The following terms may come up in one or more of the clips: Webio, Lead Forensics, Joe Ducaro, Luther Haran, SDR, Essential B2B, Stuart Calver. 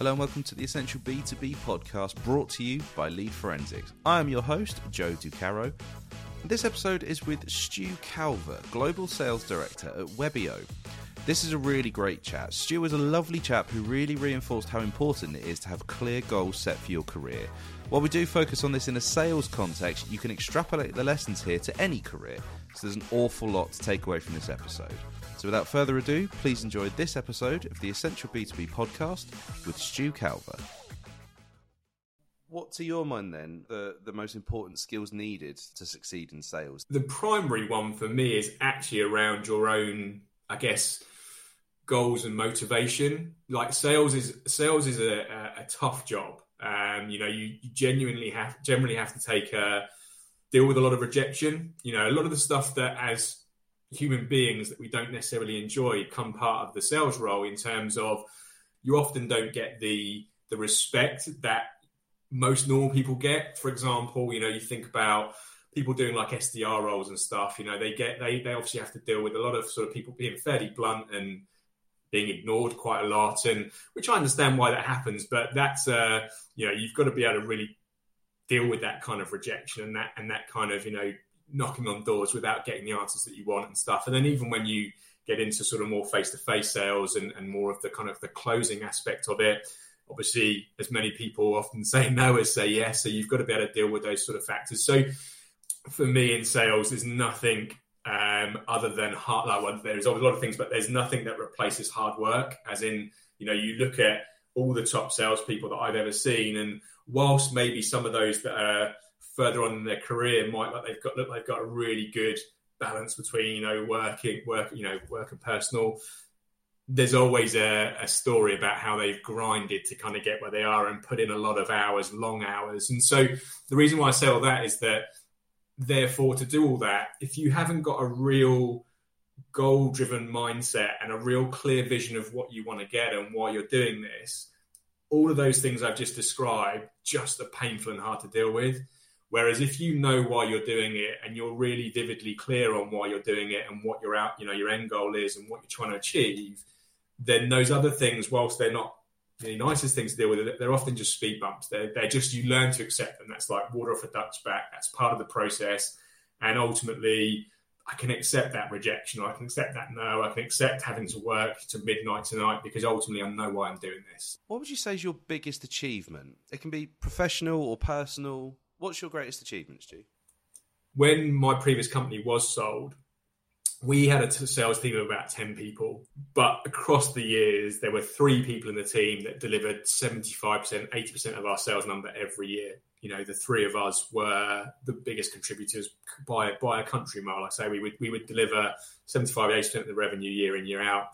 Hello and welcome to the Essential B2B podcast brought to you by Lead Forensics. I am your host, Joe Ducaro. This episode is with Stu Calver, Global Sales Director at Webio. This is a really great chat. Stu is a lovely chap who really reinforced how important it is to have clear goals set for your career. While we do focus on this in a sales context, you can extrapolate the lessons here to any career, so there's an awful lot to take away from this episode. So without further ado, please enjoy this episode of the Essential B2B podcast with Stu Calver. What, to your mind then, the most important skills needed to succeed in sales? The primary one for me is actually around your own, I guess, goals and motivation. Like sales is a tough job. You generally have to deal with a lot of rejection. You know, a lot of the stuff that as human beings that we don't necessarily enjoy come part of the sales role, in terms of you often don't get the respect that most normal people get. For example, you think about people doing like SDR roles and stuff, they obviously have to deal with a lot of sort of people being fairly blunt and being ignored quite a lot, and which I understand why that happens, but that's you've got to be able to really deal with that kind of rejection and that kind of knocking on doors without getting the answers that you want and stuff. And then even when you get into sort of more face-to-face sales and more of the kind of the closing aspect of it, obviously as many people often say no as say yes, so you've got to be able to deal with those sort of factors. So for me in sales, there's nothing other than hard work. There's a lot of things, but there's nothing that replaces hard work, as in you look at all the top salespeople that I've ever seen, and whilst maybe some of those that are further on in their career they've got a really good balance between work and personal, there's always a story about how they've grinded to kind of get where they are and put in a lot of hours, long hours. And so the reason why I say all that is that therefore to do all that, if you haven't got a real goal-driven mindset and a real clear vision of what you want to get and why you're doing this, all of those things I've just described just are painful and hard to deal with. Whereas if you know why you're doing it and you're really vividly clear on why you're doing it and what your end goal is and what you're trying to achieve, then those other things, whilst they're not the nicest things to deal with, they're often just speed bumps. They're just, you learn to accept them. That's like water off a duck's back. That's part of the process. And ultimately, I can accept that rejection. I can accept that no. I can accept having to work to midnight tonight because ultimately I know why I'm doing this. What would you say is your biggest achievement? It can be professional or personal. What's your greatest achievement, Stu? When my previous company was sold, we had a sales team of about 10 people, but across the years, there were 3 people in the team that delivered 75%, 80% of our sales number every year. The 3 of us were the biggest contributors by a country mile. I say we would deliver 75, 80% of the revenue year in, year out.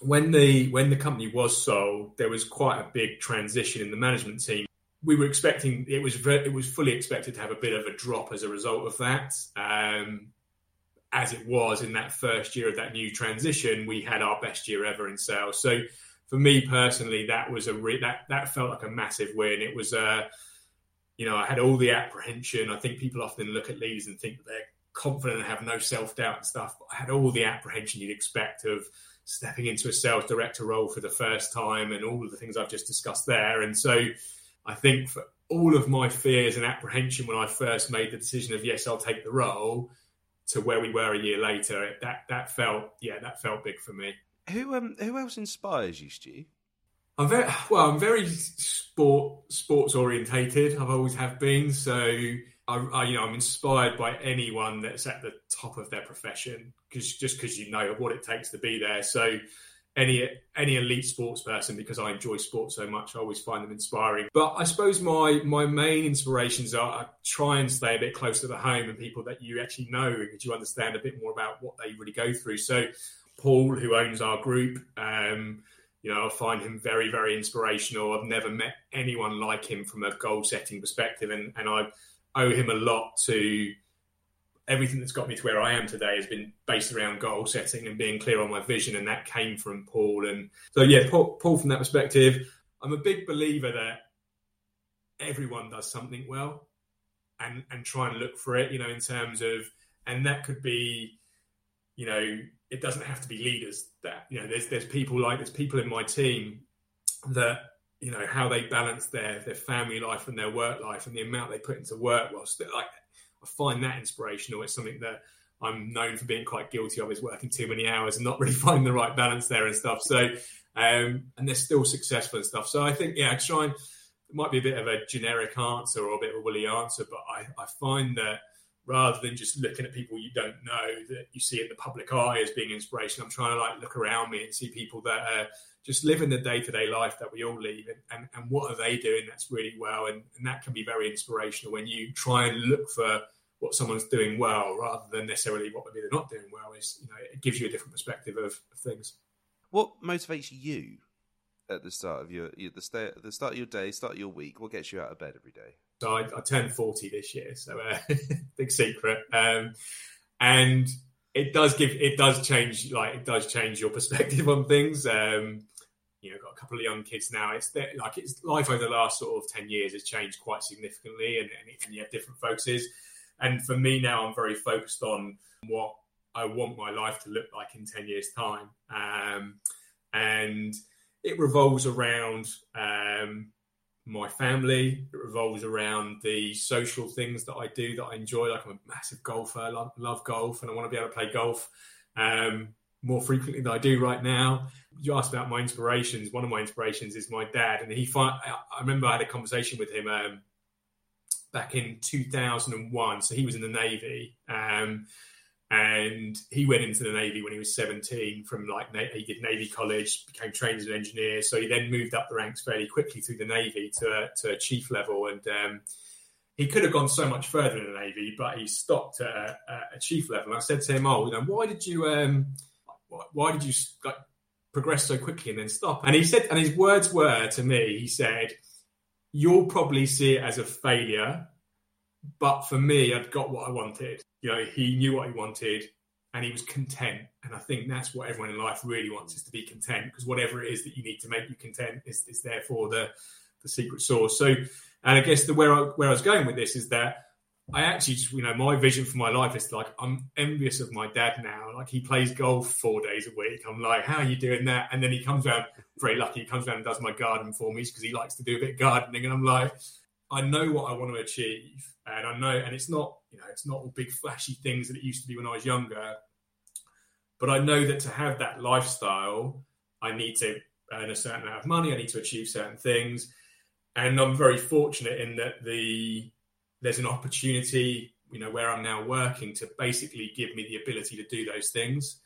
When the company was sold, there was quite a big transition in the management team. We were expecting, it was fully expected to have a bit of a drop as a result of that. As it was, in that first year of that new transition, we had our best year ever in sales. So for me personally, that was that felt like a massive win. It was, I had all the apprehension. I think people often look at leaders and think that they're confident and have no self-doubt and stuff, but I had all the apprehension you'd expect of stepping into a sales director role for the first time and all of the things I've just discussed there. And so I think for all of my fears and apprehension when I first made the decision of, yes, I'll take the role, to where we were a year later, that felt big for me. Who else inspires you, Stu? I'm very sports orientated. I've always have been. So I'm inspired by anyone that's at the top of their profession, because you know what it takes to be there. So any elite sports person, because I enjoy sports so much, I always find them inspiring. But I suppose my main inspirations are, I try and stay a bit closer to home and people that you actually know, because you understand a bit more about what they really go through. So Paul, who owns our group, I find him very, very inspirational. I've never met anyone like him from a goal-setting perspective, and I owe him a lot to... Everything that's got me to where I am today has been based around goal setting and being clear on my vision, and that came from Paul. And so, yeah, Paul from that perspective. I'm a big believer that everyone does something well and try and look for it, in terms of, and that could be, it doesn't have to be leaders that, there's people in my team that you know, how they balance their family life and their work life and the amount they put into work. Whilst like, I find that inspirational. It's something that I'm known for being quite guilty of, is working too many hours and not really finding the right balance there and stuff. So, and they're still successful and stuff. So I think, yeah, I try and, it might be a bit of a generic answer or a bit of a woolly answer, but I find that rather than just looking at people you don't know that you see in the public eye as being inspiration, I'm trying to like look around me and see people that are just living the day-to-day life that we all lead, and what are they doing that's really well, and that can be very inspirational when you try and look for what someone's doing well rather than necessarily what maybe they're not doing well. Is, you know, it gives you a different perspective of things. What motivates you at the start of your the start of your day, start of your week? What gets you out of bed every day? So I turned 40 this year, so big secret. And it does change your perspective on things. You know, got a couple of young kids now. It's life over the last sort of 10 years has changed quite significantly, and you have different focuses. And for me now, I'm very focused on what I want my life to look like in 10 years' time. And it revolves around my family. It revolves around the social things that I do, that I enjoy. Like, I'm a massive golfer. I love golf, and I want to be able to play golf more frequently than I do right now. You asked about my inspirations. One of my inspirations is my dad. And I remember I had a conversation with him back in 2001. So he was in the Navy, and he went into the Navy when he was 17. He did Navy college, became trained as an engineer. So he then moved up the ranks fairly quickly through the Navy to chief level. And he could have gone so much further in the Navy, but he stopped at chief level. And I said to him, "Oh, you know, why did you like progress so quickly and then stop?" And he said, and his words were to me, he said, "You'll probably see it as a failure, but for me, I'd got what I wanted." You know, he knew what he wanted and he was content. And I think that's what everyone in life really wants, is to be content, because whatever it is that you need to make you content is therefore the secret sauce. So, and I guess where I was going with this is that I actually just, you know, my vision for my life is like, I'm envious of my dad now. Like, he plays golf 4 days a week. I'm like, how are you doing that? And then he comes around, very lucky, he comes around and does my garden for me, because he likes to do a bit of gardening. And I'm like, I know what I want to achieve. And I know, and it's not, you know, it's not all big flashy things that it used to be when I was younger. But I know that to have that lifestyle, I need to earn a certain amount of money. I need to achieve certain things. And I'm very fortunate in that there's an opportunity, you know, where I'm now working to basically give me the ability to do those things.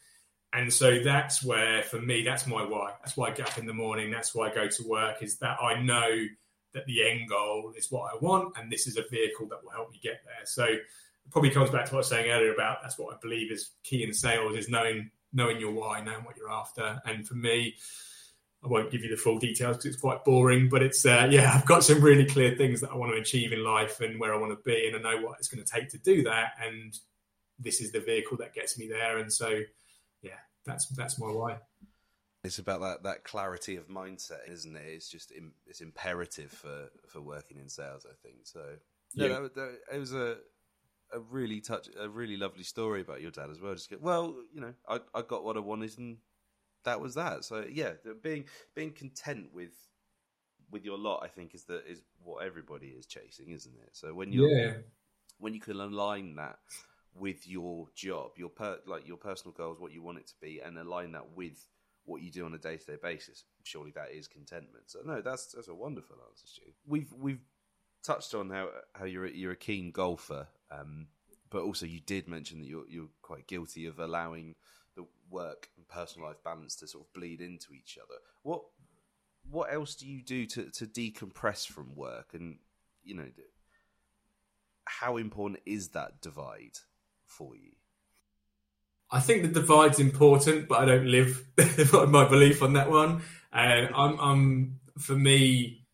And so that's where, for me, that's my why. That's why I get up in the morning. That's why I go to work, is that I know that the end goal is what I want, and this is a vehicle that will help me get there. So it probably comes back to what I was saying earlier about, that's what I believe is key in sales, is knowing your why, knowing what you're after. And for me, I won't give you the full details because it's quite boring, but it's, I've got some really clear things that I want to achieve in life and where I want to be, and I know what it's going to take to do that. And this is the vehicle that gets me there. And so, yeah, that's my why. It's about that clarity of mindset, isn't it? It's just, it's imperative for working in sales, I think. So yeah, that it was a really lovely story about your dad as well. Just you know, I got what I wanted, and that was that. So yeah, being content with your lot, I think, is what everybody is chasing, isn't it? So when you can align that with your job, your personal goals, what you want it to be, and align that with what you do on a day-to-day basis, surely that is contentment. So no, that's a wonderful answer, Stu. We've touched on how you're a keen golfer, but also you did mention that you're quite guilty of allowing the work and personal life balance to sort of bleed into each other. What else do you do to decompress from work? And, you know, how important is that divide for you? I think the divide's important, but I don't live my belief on that one. For me,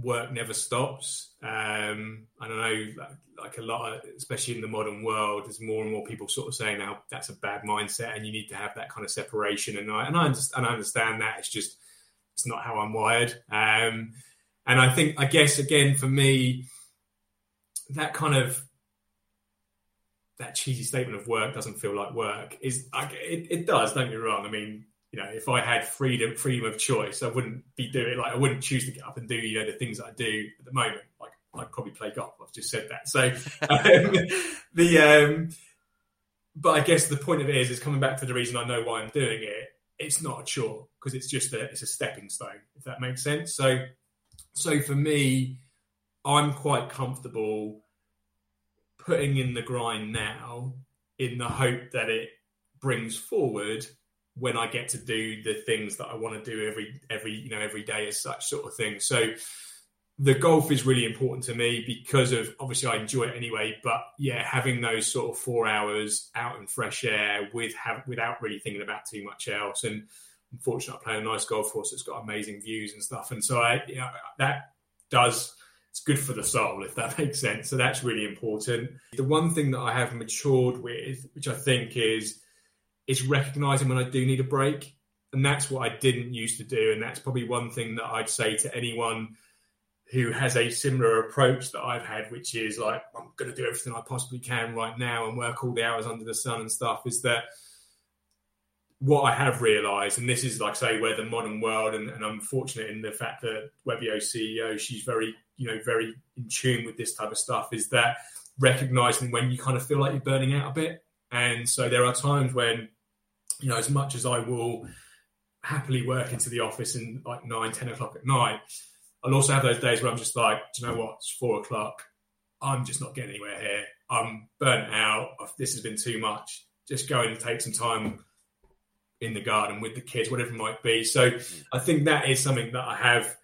work never stops. I don't know, like a lot of, especially in the modern world, there's more and more people sort of saying now that's a bad mindset and you need to have that kind of separation. And I understand that. It's just, it's not how I'm wired. And I think, I guess, again, for me, that kind of, that cheesy statement of work doesn't feel like work is, it does, don't get me wrong. I mean, you know, if I had freedom of choice, I wouldn't be doing, like, I wouldn't choose to get up and do, you know, the things that I do at the moment. Like, I'd probably play golf. I've just said that. So but I guess the point of it is coming back to the reason I know why I'm doing it. It's not a chore, because it's just it's a stepping stone, if that makes sense. So for me, I'm quite comfortable putting in the grind now in the hope that it brings forward when I get to do the things that I want to do every day as such, sort of thing. So the golf is really important to me because of, obviously, I enjoy it anyway, but yeah, having those sort of 4 hours out in fresh air without really thinking about too much else. And unfortunately, I play on a nice golf course that's got amazing views and stuff. And so it's good for the soul, if that makes sense. So that's really important. The one thing that I have matured with, which I think is recognizing when I do need a break. And that's what I didn't used to do. And that's probably one thing that I'd say to anyone who has a similar approach that I've had, which is like, I'm going to do everything I possibly can right now and work all the hours under the sun and stuff, is that what I have realised, and this is, like, say, where the modern world, and I'm fortunate in the fact that Webio CEO, she's very, you know, very in tune with this type of stuff, is that recognising when you kind of feel like you're burning out a bit. And so there are times when, you know, as much as I will happily work into the office in like 9-10 o'clock at night, I'll also have those days where I'm just like, do you know what? It's 4 o'clock. I'm just not getting anywhere here. I'm burnt out. This has been too much. Just go and take some time in the garden with the kids, whatever it might be. So I think that is something that I have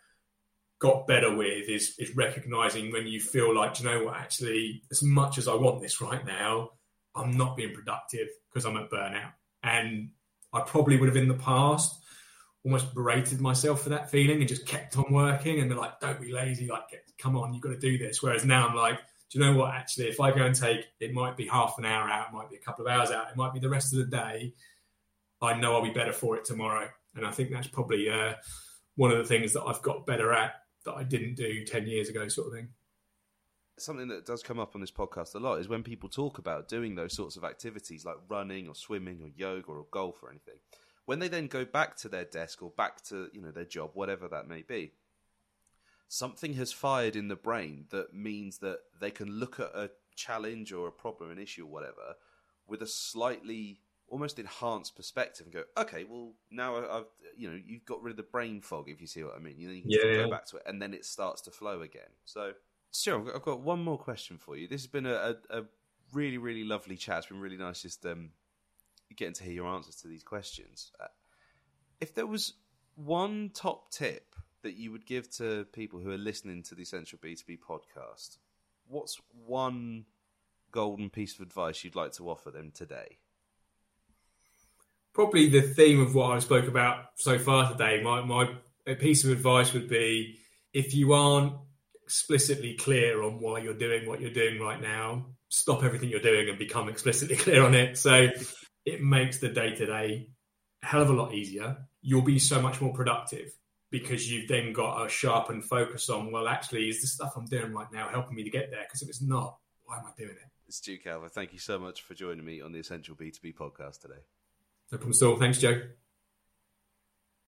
got better with, is recognizing when you feel like, do you know what? Actually, as much as I want this right now, I'm not being productive because I'm at burnout. And I probably would have in the past almost berated myself for that feeling and just kept on working. And they're like, don't be lazy, like, come on, you've got to do this. Whereas now I'm like, do you know what? Actually, if I go and take, it might be half an hour out, it might be a couple of hours out, it might be the rest of the day, I know I'll be better for it tomorrow. And I think that's probably one of the things that I've got better at that I didn't do 10 years ago, sort of thing. Something that does come up on this podcast a lot is when people talk about doing those sorts of activities like running or swimming or yoga or golf or anything, when they then go back to their desk or back to, you know, their job, whatever that may be, something has fired in the brain that means that they can look at a challenge or a problem, an issue or whatever, with a slightly almost enhanced perspective and go, okay, well, now I've, you know, you've got rid of the brain fog, if you see what I mean. You know, you can go back to it and then it starts to flow again. So, Stuart, I've got one more question for you. This has been a really, really lovely chat. It's been really nice just getting to hear your answers to these questions. If there was one top tip that you would give to people who are listening to the Essential B2B podcast, what's one golden piece of advice you'd like to offer them today? Probably the theme of what I spoke about so far today. My piece of advice would be, if you aren't explicitly clear on why you're doing what you're doing right now, stop everything you're doing and become explicitly clear on it. So it makes the day-to-day a hell of a lot easier. You'll be so much more productive because you've then got a sharpened focus on, well, actually, is the stuff I'm doing right now helping me to get there? Because if it's not, why am I doing it? Stu Calver, thank you so much for joining me on the Essential B2B podcast today. No problem at all. Thanks, Joe.